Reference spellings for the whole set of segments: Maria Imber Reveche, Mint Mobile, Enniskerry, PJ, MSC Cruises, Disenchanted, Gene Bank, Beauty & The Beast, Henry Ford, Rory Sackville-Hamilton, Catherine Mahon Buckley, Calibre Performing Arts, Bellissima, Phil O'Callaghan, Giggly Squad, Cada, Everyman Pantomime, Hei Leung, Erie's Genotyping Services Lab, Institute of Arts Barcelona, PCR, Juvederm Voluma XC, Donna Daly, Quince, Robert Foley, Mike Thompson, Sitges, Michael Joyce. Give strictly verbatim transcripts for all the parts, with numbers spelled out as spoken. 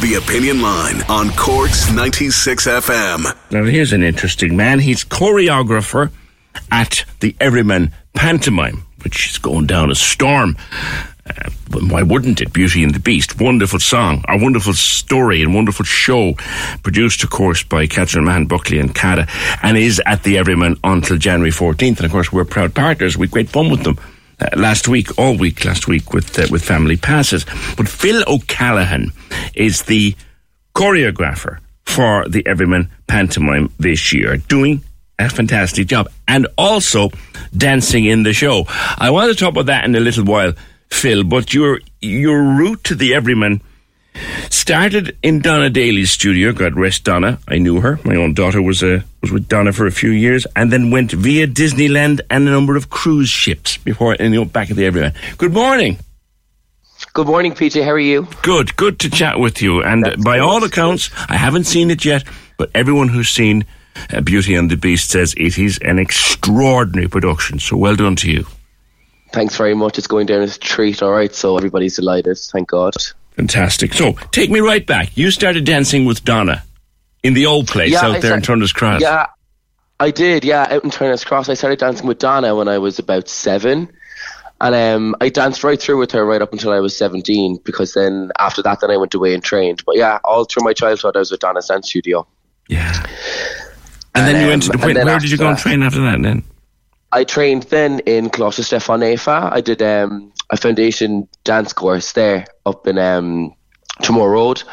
The Opinion Line on Cork's ninety-six F M. Now here's an interesting man. He's choreographer at the Everyman Pantomime, which is going down a storm. Uh, why wouldn't it? Beauty and the Beast. Wonderful song, a wonderful story and wonderful show. Produced, of course, by Catherine Mahon Buckley and Cada, and is at the Everyman until January fourteenth. And, of course, we're proud partners. We had great fun with them. Uh, last week, all week last week with uh, with family passes. But Phil O'Callaghan is the choreographer for the Everyman Pantomime this year, doing a fantastic job and also dancing in the show. I want to talk about that in a little while, Phil, but your your route to the Everyman started in Donna Daly's studio. God rest Donna. I knew her. My own daughter was a was with Donna for a few years, and then went via Disneyland and a number of cruise ships before ending up back at the Everyman. Good morning. Good morning, P J. How are you? Good. Good to chat with you. And That's by good. all accounts, I haven't seen it yet, but everyone who's seen uh, Beauty and the Beast says it is an extraordinary production. So well done to you. Thanks very much. It's going down as a treat. All right. So everybody's delighted. Thank God. Fantastic. So, take me right back. You started dancing with Donna in the old place yeah, out I there started, in Turner's Cross. Yeah, I did. Yeah, out in Turner's Cross. I started dancing with Donna when I was about seven. And um, I danced right through with her right up until I was seventeen, because then after that, then I went away and trained. But yeah, all through my childhood, I was with Donna's dance studio. Yeah. And, and then um, you went to the point, where did you go that, and train after that then? I trained then in Cláusa Stefanefa. I did... Um, a foundation dance course there up in um, Tremor Road.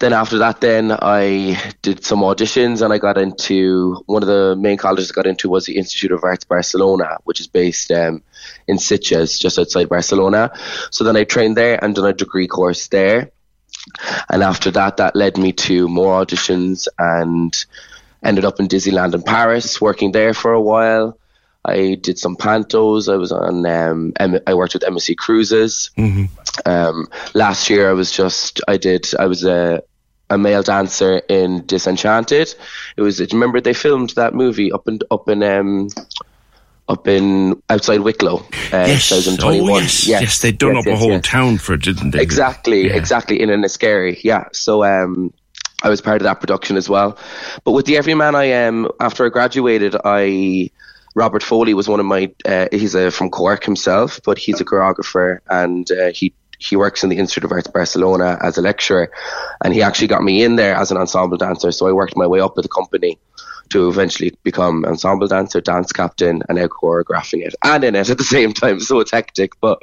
Then after that, then I did some auditions, and I got into one of the main colleges I got into was the Institute of Arts Barcelona, which is based um, in Sitges, just outside Barcelona. So then I trained there and done a degree course there. And after that, that led me to more auditions and ended up in Disneyland in Paris, working there for a while. I did some pantos. I was on. Um, M- I worked with M S C Cruises. Mm-hmm. Um, last year, I was just. I did. I was a, a male dancer in Disenchanted. It was. Remember, they filmed that movie up in up in um, up in outside Wicklow. Uh, yes. twenty twenty-one. Oh, yes. yes. Yes. They'd done yes, up yes, a whole yes. town for it, didn't they? Exactly. Yeah. Exactly. In Enniskerry. Yeah. So. Um, I was part of that production as well. But with the Everyman, I am um, after I graduated, I. Robert Foley was one of my, uh, he's a, from Cork himself, but he's a choreographer, and uh, he, he works in the Institute of Arts Barcelona as a lecturer, and he actually got me in there as an ensemble dancer, so I worked my way up with the company to eventually become ensemble dancer, dance captain, and now choreographing it, and in it at the same time. So it's hectic, but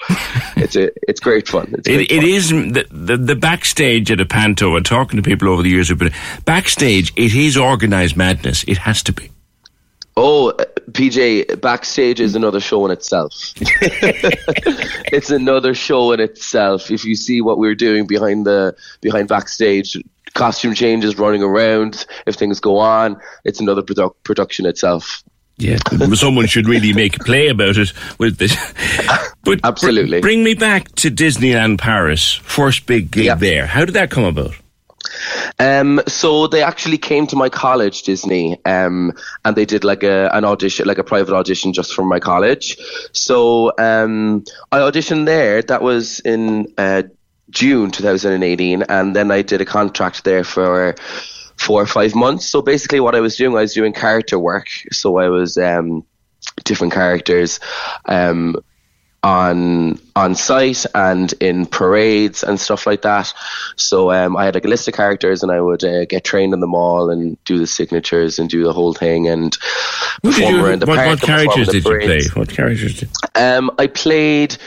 it's a, it's great fun. It's great it, fun. It is, the, the, the backstage at a panto, and talking to people over the years, but backstage, it is organised madness, it has to be. Oh, P J, backstage is another show in itself. It's another show in itself. If you see what we're doing behind the behind backstage, costume changes, running around, if things go on, it's another produ- production itself. Yeah, someone should really make a play about it with this. But absolutely. Br- bring me back to Disneyland Paris, first big gig yep. there. How did that come about? Um, so they actually came to my college, Disney, um, and they did like a an audition, like a private audition just from my college. So um, I auditioned there. That was in uh, June twenty eighteen, and then I did a contract there for four or five months. So basically, what I was doing, I was doing character work. So I was um, different characters. Um, on on site and in parades and stuff like that. So um, I had like a list of characters, and I would uh, get trained in them all and do the signatures and do the whole thing and perform around the park. What characters did you play? What characters did you play? Um, I played...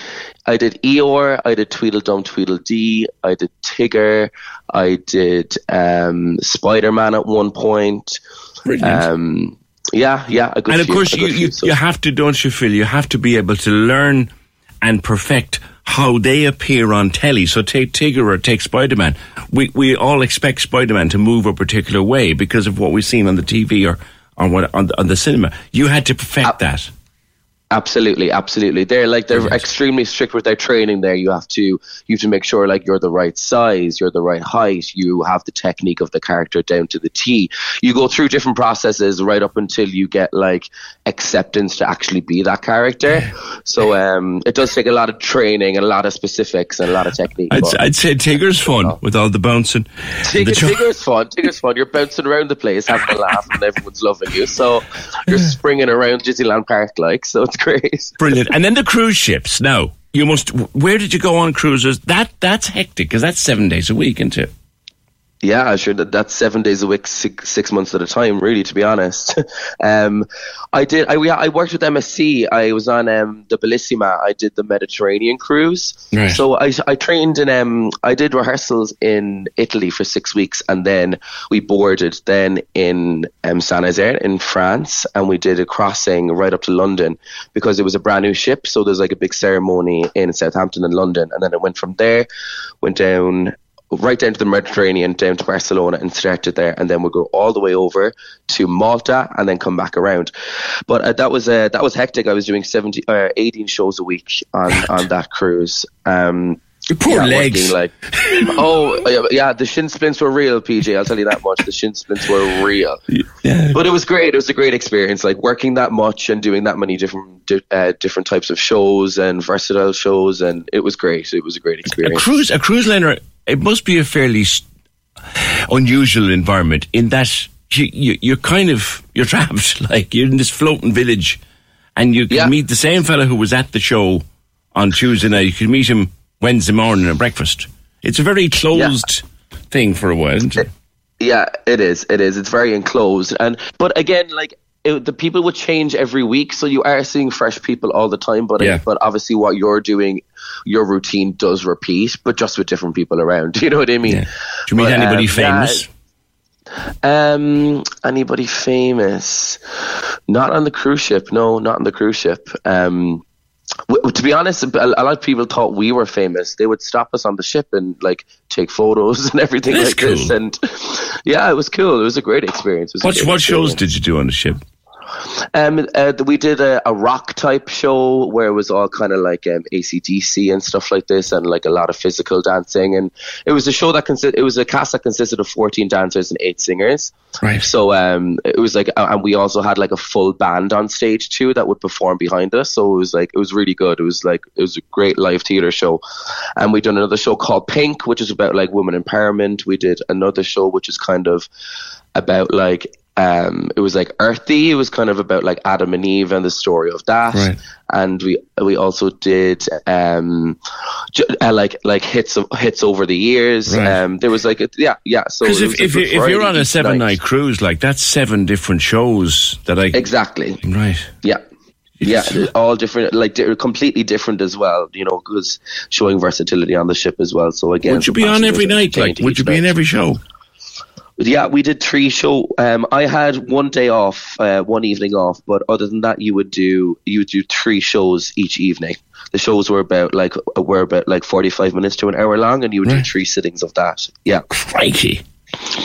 I did Eeyore, I did Tweedledum Tweedledee, I did Tigger, I did um, Spider-Man at one point. Brilliant. Um, yeah, yeah. A good and of few, course, you, few, you, so. you have to, don't you, Phil, you have to be able to learn and perfect how they appear on telly. So take Tigger or take Spider-Man. We we all expect Spider-Man to move a particular way because of what we've seen on the T V or on, what, on, on the cinema. You had to perfect uh, that. Absolutely, absolutely. They're like they're Brilliant. extremely strict with their training. There, you have to you have to make sure like you're the right size, you're the right height, you have the technique of the character down to the T. You go through different processes right up until you get like acceptance to actually be that character. So um, it does take a lot of training, and a lot of specifics, and a lot of technique. I'd, I'd say Tigger's fun with all the bouncing. Tigger, the ch- Tigger's fun. Tigger's fun. You're bouncing around the place, having a laugh, and everyone's loving you. So you're springing around Disneyland Park like so. It's Great. Brilliant. And then the cruise ships. Now, you must, where did you go on cruises? That That's hectic because that's seven days a week, isn't it? Yeah, sure. That, that's seven days a week, six, six months at a time, really, to be honest. um, I did. I, I worked with M S C. I was on um, the Bellissima. I did the Mediterranean cruise. Right. So I, I trained in, um, I did rehearsals in Italy for six weeks. And then we boarded then in um, Saint-Nazaire in France. And we did a crossing right up to London because it was a brand new ship. So there's like a big ceremony in Southampton and London. And then it went from there, went down right down to the Mediterranean, down to Barcelona and started there, and then we'll go all the way over to Malta and then come back around. But uh, that was uh, that was hectic. I was doing seventy, uh, eighteen shows a week on, on that cruise. Um, Your poor yeah, legs. Like, oh, yeah, the shin splints were real, P J. I'll tell you that much. The shin splints were real. Yeah. But it was great. It was a great experience, like working that much and doing that many different uh, different types of shows and versatile shows, and it was great. It was a great experience. A cruise, a cruise liner... It must be a fairly unusual environment in that you, you, you're kind of, you're trapped, like you're in this floating village and you can yeah. meet the same fella who was at the show on Tuesday night. You can meet him Wednesday morning at breakfast. It's a very closed yeah. thing for a while, isn't it? Yeah, it is. It is. It's very enclosed. And, but again, like, It, the people would change every week, so you are seeing fresh people all the time, but yeah. but obviously what you're doing, your routine does repeat, but just with different people around, you know what I mean? Yeah. Do you meet but, anybody um, famous? Yeah, um, anybody famous? Not on the cruise ship, no, not on the cruise ship. Um, w- to be honest, a lot of people thought we were famous. They would stop us on the ship and like take photos and everything That's like cool. this. And yeah, it was cool. It was a great experience. What, great what experience. shows did you do on the ship? Um, uh, we did a, a rock type show where it was all kind of like um, A C D C and stuff like this, and like a lot of physical dancing. And it was a show that consi- it was a cast that consisted of fourteen dancers and eight singers. Right. So um, it was like, uh, and we also had like a full band on stage too that would perform behind us. So it was like, it was really good. It was like, it was a great live theater show. And we done another show called Pink, which is about like women empowerment. We did another show which is kind of about like. Um, it was like earthy. It was kind of about like Adam and Eve and the story of that. Right. And we we also did um, j- uh, like like hits of, hits over the years. Right. Um, there was like a, yeah yeah. So because if if, if you're on a seven night. night cruise, like that's seven different shows that I exactly right yeah. Yeah, all different, like completely different as well, you know, because showing versatility on the ship as well. So again, would you be on every night? Like, would you be night. in every show? Yeah, we did three show. Um, I had one day off, uh, one evening off, but other than that, you would do you would do three shows each evening. The shows were about like were about like forty five minutes to an hour long, and you would right. do three sittings of that. Yeah, crikey,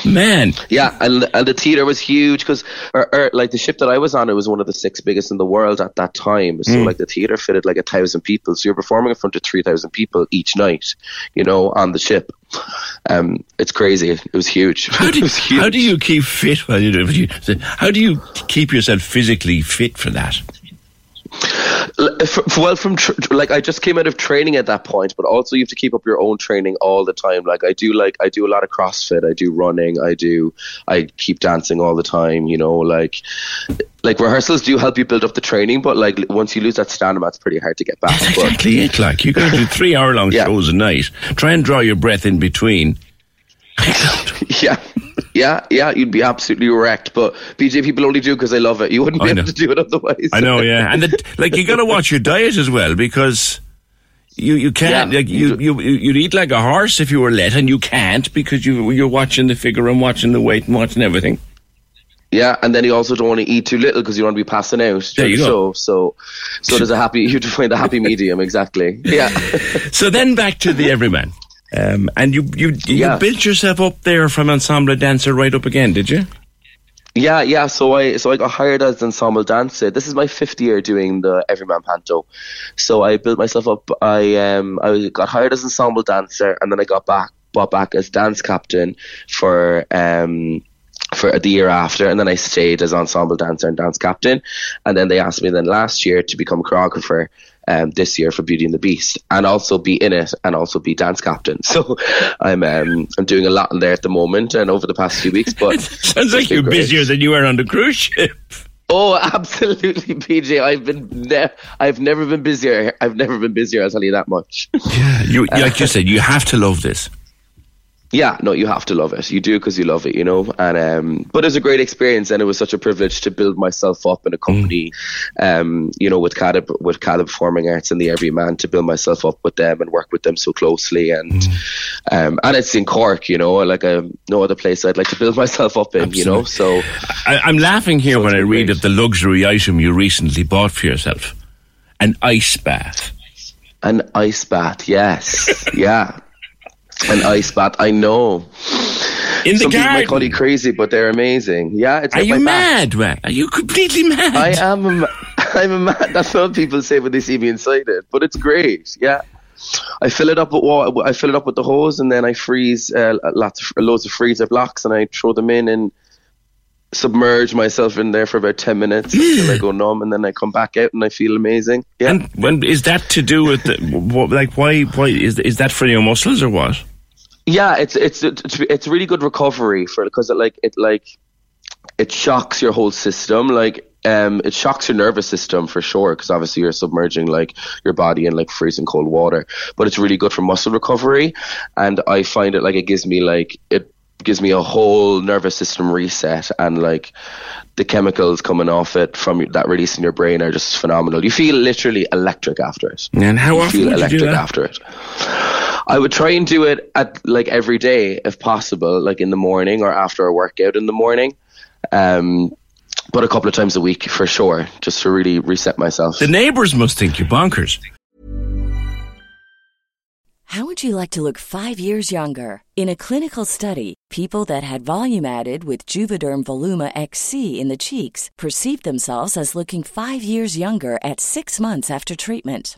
man. Yeah, and and the theater was huge because, or, or like the ship that I was on, it was one of the six biggest in the world at that time. So mm. like the theater fitted like a thousand people, so you're performing in front of three thousand people each night, you know, on the ship. Um, it's crazy. It was huge. How do you, huge. How do you keep fit? How do you keep yourself physically fit for that? Well, from tr- like I just came out of training at that point, but also you have to keep up your own training all the time. Like I do, like I do a lot of CrossFit, I do running, I do, I keep dancing all the time. You know, like like rehearsals do help you build up the training, but like once you lose that stamina, it's pretty hard to get back. That's but, exactly it. Like you go to three hour long yeah. shows a night, try and draw your breath in between. yeah. Yeah, yeah, you'd be absolutely wrecked. But P J, people only do because they love it. You wouldn't be able to do it otherwise. I know, yeah, and the, like you got to watch your diet as well because you you can't yeah. like you you you'd eat like a horse if you were let, and you can't because you you're watching the figure and watching the weight and watching everything. Yeah, and then you also don't want to eat too little because you want to be passing out. There you go. So, so, so there's a happy. You have to find a happy medium, exactly. Yeah. So then back to the Everyman. Um, and you you, you yeah. built yourself up there from ensemble dancer right up again, did you? Yeah, yeah. So I so I got hired as ensemble dancer. This is my fifth year doing the Everyman Panto. So I built myself up. I um I got hired as ensemble dancer, and then I got back brought back as dance captain for um. for the year after, and then I stayed as ensemble dancer and dance captain, and then they asked me then last year to become choreographer um, this year for Beauty and the Beast, and also be in it and also be dance captain. So I'm um, I'm doing a lot in there at the moment and over the past few weeks. But sounds like you're great. Busier than you were on the cruise ship. Oh, absolutely, P J. I've been ne- I've never been busier. I've never been busier. I'll tell you that much. Yeah, you, like you said, you have to love this. Yeah, no, you have to love it. You do because you love it, you know. And um, but it was a great experience, and it was such a privilege to build myself up in a company, mm. um, you know, with Cada, with Calibre Performing Arts and the Everyman, to build myself up with them and work with them so closely. And mm. um, and it's in Cork, you know, like a, no other place I'd like to build myself up in, Absolutely. You know. So I, I'm laughing here so when I read great. Of the luxury item you recently bought for yourself, an ice bath. An ice bath, yes, yeah. An ice bath, I know. In the Some garden. People might call you crazy, but they're amazing. Yeah, it's. Are like you my mad, man? Are you completely mad? I am. A, I'm a mad. That's what people say when they see me inside it. But it's great. Yeah, I fill it up with water. I fill it up with the hose, and then I freeze uh, lots of loads of freezer blocks, and I throw them in and submerge myself in there for about ten minutes until I go numb, and then I come back out and I feel amazing. Yeah. And when is that to do with? The, what, like, why? Why is is that for your muscles or what? Yeah, it's it's it's it's really good recovery for because it like it like it shocks your whole system. Like um, it shocks your nervous system for sure because obviously you're submerging like your body in like freezing cold water. But it's really good for muscle recovery, and I find it like it gives me like it gives me a whole nervous system reset, and like the chemicals coming off it from that release in your brain are just phenomenal. You feel literally electric after it. And how often you feel electric after it? I would try and do it at like every day if possible, like in the morning or after a workout in the morning, um, but a couple of times a week for sure, just to really reset myself. The neighbours must think you're bonkers. How would you like to look five years younger? In a clinical study, people that had volume added with Juvederm Voluma X C in the cheeks perceived themselves as looking five years younger at six months after treatment.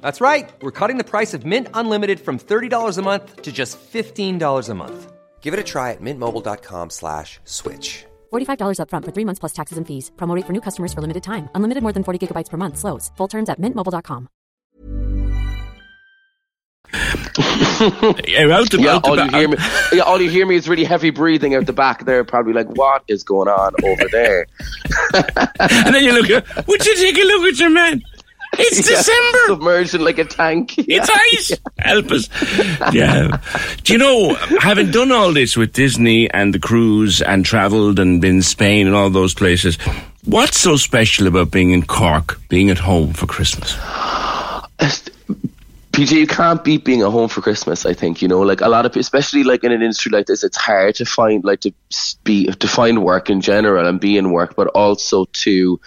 That's right. We're cutting the price of Mint Unlimited from thirty dollars a month to just fifteen dollars a month. Give it a try at mintmobile.com slash switch. forty-five dollars up front for three months plus taxes and fees. Promo rate for new customers for limited time. Unlimited more than forty gigabytes per month slows. Full terms at mint mobile dot com. out the, yeah, out all, the you hear me, yeah, all you hear me is really heavy breathing out the back there, probably like, what is going on over there? And then you look at, would you take a look at your man? It's yeah, December. Submerged in like a tank. Yeah. It's ice. Yeah. Help us. Yeah. Do you know, having done all this with Disney and the cruise and travelled and been in Spain and all those places, what's so special about being in Cork, being at home for Christmas? P J, you can't beat being at home for Christmas, I think, you know, like a lot of, especially like in an industry like this, it's hard to find, like to be, to find work in general and be in work, but also to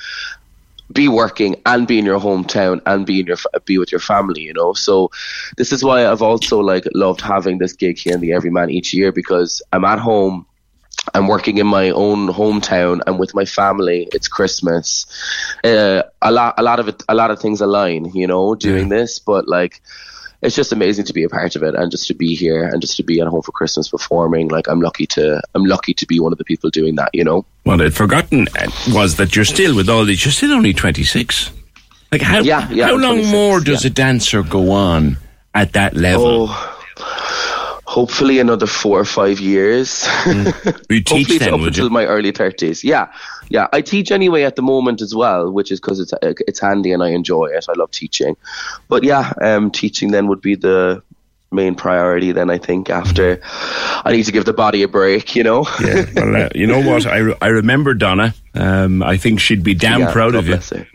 be working and be in your hometown and be in your be with your family, you know. So this is why I've also like loved having this gig here in the Everyman each year, because I'm at home, I'm working in my own hometown, I'm with my family. It's Christmas. Uh, a lot, a lot of it, a lot of things align, you know, doing this. But like, it's just amazing to be a part of it and just to be here and just to be at home for Christmas performing. Like, I'm lucky to, I'm lucky to be one of the people doing that, you know. What I'd forgotten was that you're still, with all these, you're still only twenty-six. Like, how yeah, yeah, how long more does yeah. a dancer go on at that level? Oh, hopefully another four or five years. Mm. You teach hopefully then, up would until you? My early thirties. Yeah, yeah. I teach anyway at the moment as well, which is because it's it's handy and I enjoy it. I love teaching, but yeah, um, teaching then would be the main priority then, I think. After, I need to give the body a break, you know. Yeah, well, uh, you know what, I, re- I remember Donna, um, I think she'd be damn yeah, proud of you her.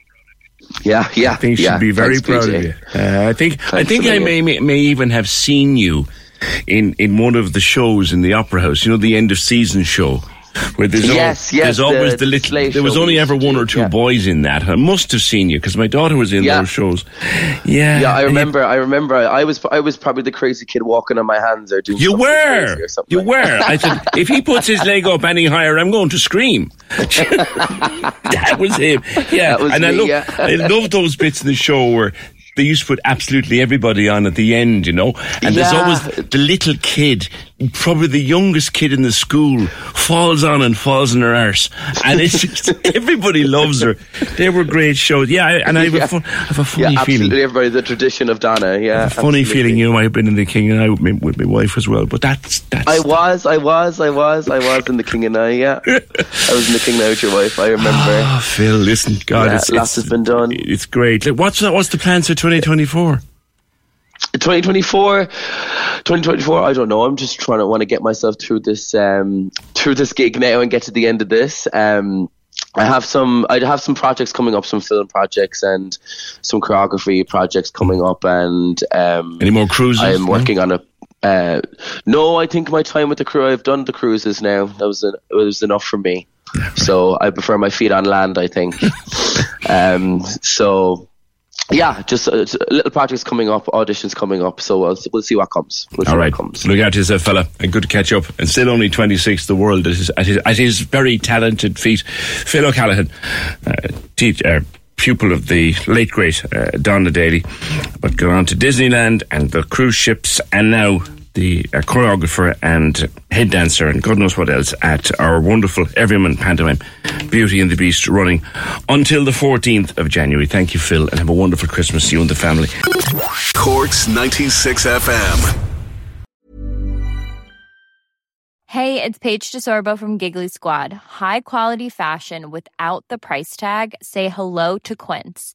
yeah yeah I think she'd yeah. be very Thanks, proud P J. Of you. uh, I think Thanks I think I may, may may even have seen you in, in one of the shows in the Opera House, you know, the end of season show where there's, yes, all, yes, there's the always the little there was only ever one or two yeah. boys in that. I must have seen you because my daughter was in yeah. those shows. Yeah, yeah, I remember. I remember. I was I was probably the crazy kid walking on my hands or doing. You were. Crazy or something. You were. I said, if he puts his leg up any higher, I'm going to scream. That was him. Yeah, that was and me, I love yeah. I love those bits in the show where they used to put absolutely everybody on at the end, you know. And yeah. there's always the little kid, probably the youngest kid in the school, falls on and falls on her arse. And it's just, everybody loves her. They were great shows. Yeah, and I have, yeah. a, fun, I have a funny yeah, absolutely feeling. Absolutely, everybody, the tradition of Donna, yeah. I have a funny absolutely. feeling you might have been in The King and I with, me, with my wife as well, but that's... that's I was, I was, I was, I was in The King and I, yeah. I was in The King and I with your wife, I remember. Oh, Phil, listen, God, yeah, it's... Lots it's, has been done. It's great. Like, what's, what's the plans for twenty twenty-four? twenty twenty-four, twenty twenty-four, I don't know. I'm just trying to want to get myself through this um, through this gig now and get to the end of this. Um, I have some, I have some projects coming up, some film projects and some choreography projects coming up. And um, any more cruises? I'm working no? on a. Uh, no, I think my time with the crew, I've done the cruises now. That was an, it was enough for me. So I prefer my feet on land, I think. um, so. Yeah, just uh, little projects coming up, auditions coming up, so we'll, we'll see what comes. We'll All see right. what comes. Look out to yourself, fella, and good to catch up. And still only twenty-six, the world is at his, at his very talented feet. Phil O'Callaghan, uh, teach, uh, pupil of the late, great uh, Donna Daly, but going on to Disneyland and the cruise ships, and now the uh, choreographer and head dancer and God knows what else at our wonderful Everyman Pantomime, Beauty and the Beast, running until the fourteenth of January. Thank you, Phil, and have a wonderful Christmas to you and the family. Cork's ninety-six F M. Hey, it's Paige DeSorbo from Giggly Squad. High quality fashion without the price tag. Say hello to Quince.